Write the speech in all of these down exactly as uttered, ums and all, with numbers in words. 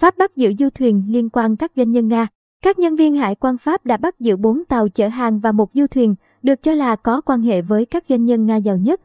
Pháp bắt giữ du thuyền liên quan các doanh nhân Nga. Các nhân viên hải quan Pháp đã bắt giữ bốn tàu chở hàng và một du thuyền, được cho là có quan hệ với các doanh nhân Nga giàu nhất.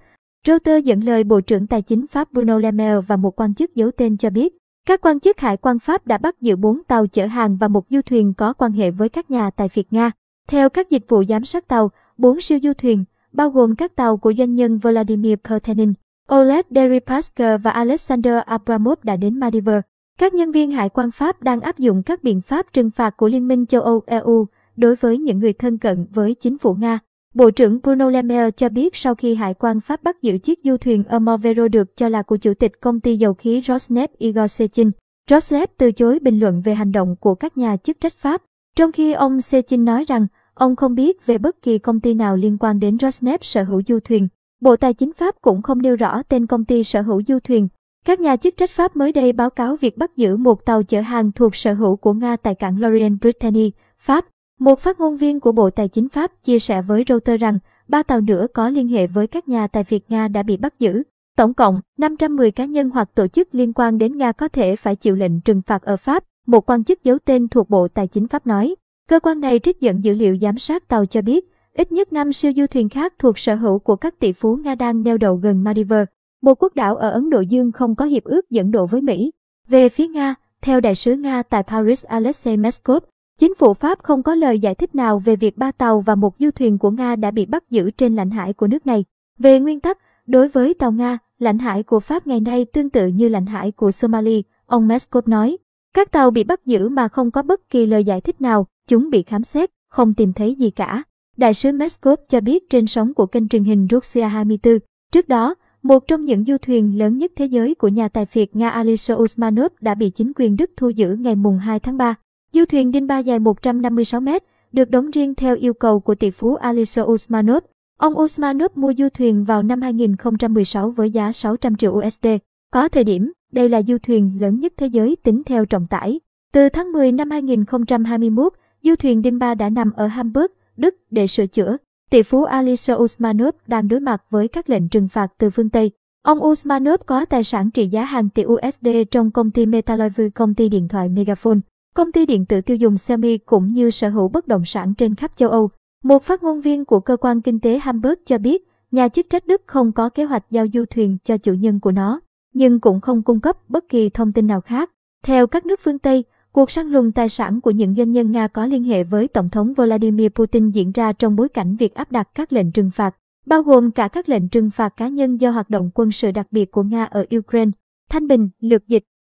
Reuters dẫn lời Bộ trưởng Tài chính Pháp Bruno Le Maire và một quan chức giấu tên cho biết, các quan chức hải quan Pháp đã bắt giữ bốn tàu chở hàng và một du thuyền có quan hệ với các nhà tài phiệt Nga. Theo các dịch vụ giám sát tàu, bốn siêu du thuyền, bao gồm các tàu của doanh nhân Vladimir Putin, Oleg Deripaska và Alexander Abramov đã đến Maldives. Các nhân viên hải quan Pháp đang áp dụng các biện pháp trừng phạt của Liên minh châu Âu E U đối với những người thân cận với chính phủ Nga. Bộ trưởng Bruno Le Maire cho biết sau khi hải quan Pháp bắt giữ chiếc du thuyền Amovero được cho là của chủ tịch công ty dầu khí Rosneft Igor Sechin, Rosneft từ chối bình luận về hành động của các nhà chức trách Pháp, trong khi ông Sechin nói rằng ông không biết về bất kỳ công ty nào liên quan đến Rosneft sở hữu du thuyền. Bộ Tài chính Pháp cũng không nêu rõ tên công ty sở hữu du thuyền. Các nhà chức trách Pháp mới đây báo cáo việc bắt giữ một tàu chở hàng thuộc sở hữu của Nga tại cảng Lorient-Brittany, Pháp. Một phát ngôn viên của Bộ Tài chính Pháp chia sẻ với Reuters rằng ba tàu nữa có liên hệ với các nhà tài phiệt Nga đã bị bắt giữ. Tổng cộng, năm trăm mười cá nhân hoặc tổ chức liên quan đến Nga có thể phải chịu lệnh trừng phạt ở Pháp, một quan chức giấu tên thuộc Bộ Tài chính Pháp nói. Cơ quan này trích dẫn dữ liệu giám sát tàu cho biết, ít nhất năm siêu du thuyền khác thuộc sở hữu của các tỷ phú Nga đang neo đậu gần Maldives, một quốc đảo ở Ấn Độ Dương không có hiệp ước dẫn độ với Mỹ. Về phía Nga, theo đại sứ Nga tại Paris Alexei Meskov, chính phủ Pháp không có lời giải thích nào về việc ba tàu và một du thuyền của Nga đã bị bắt giữ trên lãnh hải của nước này. Về nguyên tắc, đối với tàu Nga, lãnh hải của Pháp ngày nay tương tự như lãnh hải của Somalia, ông Meskov nói. Các tàu bị bắt giữ mà không có bất kỳ lời giải thích nào, chúng bị khám xét, không tìm thấy gì cả. Đại sứ Meskov cho biết trên sóng của kênh truyền hình Russia hai mươi bốn. Trước đó, một trong những du thuyền lớn nhất thế giới của nhà tài phiệt Nga Alisher Usmanov đã bị chính quyền Đức thu giữ ngày mùng hai tháng ba. Du thuyền Đinh Ba dài một trăm năm mươi sáu mét, được đóng riêng theo yêu cầu của tỷ phú Alisher Usmanov. Ông Usmanov mua du thuyền vào năm hai nghìn không trăm mười sáu với giá sáu trăm triệu u ét đê. Có thời điểm, đây là du thuyền lớn nhất thế giới tính theo trọng tải. Từ tháng mười năm hai nghìn không trăm hai mươi mốt, du thuyền Đinh Ba đã nằm ở Hamburg, Đức để sửa chữa. Tỷ phú Alisher Usmanov đang đối mặt với các lệnh trừng phạt từ phương Tây. Ông Usmanov có tài sản trị giá hàng tỷ u ét đê trong công ty Metalloy, công ty điện thoại Megaphone, công ty điện tử tiêu dùng Xiaomi cũng như sở hữu bất động sản trên khắp châu Âu. Một phát ngôn viên của cơ quan kinh tế Hamburg cho biết, nhà chức trách Đức không có kế hoạch giao du thuyền cho chủ nhân của nó, nhưng cũng không cung cấp bất kỳ thông tin nào khác. Theo các nước phương Tây, cuộc săn lùng tài sản của những doanh nhân Nga có liên hệ với Tổng thống Vladimir Putin diễn ra trong bối cảnh việc áp đặt các lệnh trừng phạt, bao gồm cả các lệnh trừng phạt cá nhân do hoạt động quân sự đặc biệt của Nga ở Ukraine. Thanh Bình, Lược Dịch.